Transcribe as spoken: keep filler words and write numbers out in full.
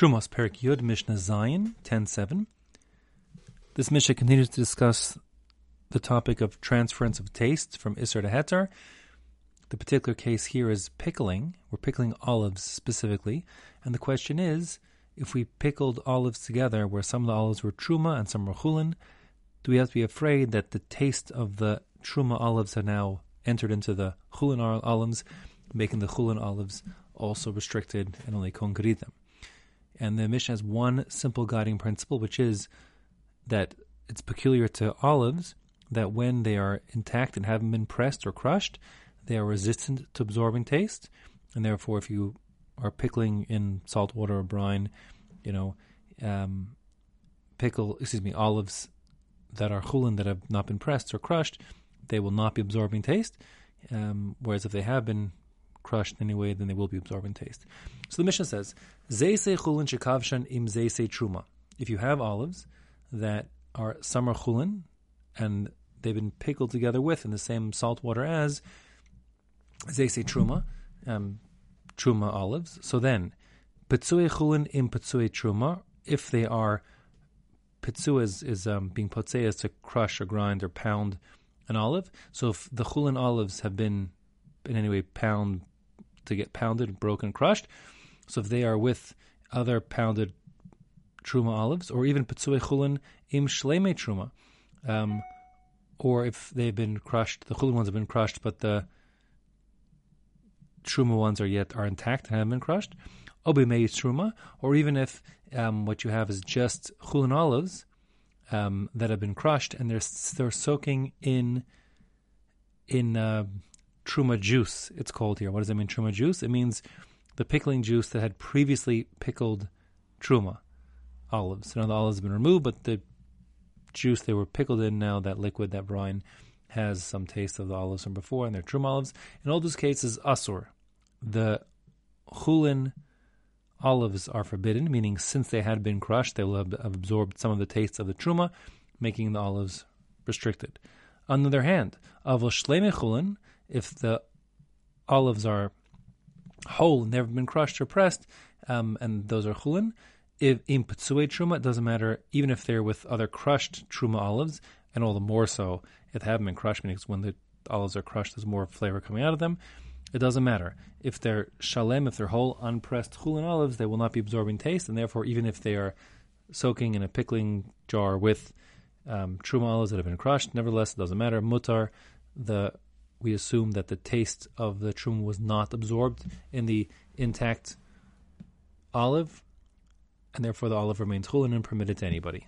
Trumas Perik Yud Mishnah Zion Ten Seven. This Mishnah continues to discuss the topic of transference of taste from Isar to Hetar. The particular case here is pickling. We're pickling olives specifically, and the question is, if we pickled olives together, where some of the olives were Truma and some were Chulin, do we have to be afraid that the taste of the Truma olives are now entered into the Chulin olives, making the Chulin olives also restricted and only kongrid them? And the Mishnah has one simple guiding principle, which is that it's peculiar to olives that when they are intact and haven't been pressed or crushed, they are resistant to absorbing taste. And therefore, if you are pickling in salt water or brine, you know, um, pickle, excuse me, olives that are chulin, that have not been pressed or crushed, they will not be absorbing taste. Um, whereas if they have been crushed in any way, then they will be absorbing taste. So the Mishnah says, Zeise Chulin Shikavshan im Zesei Truma. If you have olives that are some are chulin and they've been pickled together with in the same salt water as Zesei Truma, um, Truma olives, so then Petzuei Chulin im Petzuei Truma, if they are, Petzuei is, is um, being potzei is to crush or grind or pound an olive. So if the chulin olives have been in any way pound to get pounded, broken, crushed. So if they are with other pounded truma olives, or even Petzuei Chulin im Shlemei Truma, um, or if they've been crushed, the chulin ones have been crushed, but the truma ones are yet are intact and haven't been crushed. Obime Truma, or even if um, what you have is just chulin olives um, that have been crushed and they're they're soaking in in. Uh, Truma juice, it's called here. What does it mean, Truma juice? It means the pickling juice that had previously pickled Truma olives. So now the olives have been removed, but the juice they were pickled in, now that liquid, that brine, has some taste of the olives from before, and they're Truma olives. In all those cases, asur. The chulin olives are forbidden, meaning since they had been crushed, they will have absorbed some of the tastes of the Truma, making the olives restricted. On the other hand, Avoshleme Chulin, if the olives are whole, never been crushed or pressed, um, and those are chulin, if in Petzuei Truma, it doesn't matter, even if they're with other crushed Truma olives, and all the more so if they haven't been crushed, because when the olives are crushed, there's more flavor coming out of them. It doesn't matter. If they're shalem, if they're whole, unpressed chulin olives, they will not be absorbing taste, and therefore, even if they are soaking in a pickling jar with um, Truma olives that have been crushed, nevertheless, it doesn't matter. Mutar, the we assume that the taste of the truma was not absorbed in the intact olive, and therefore the olive remains chulin and permitted to anybody.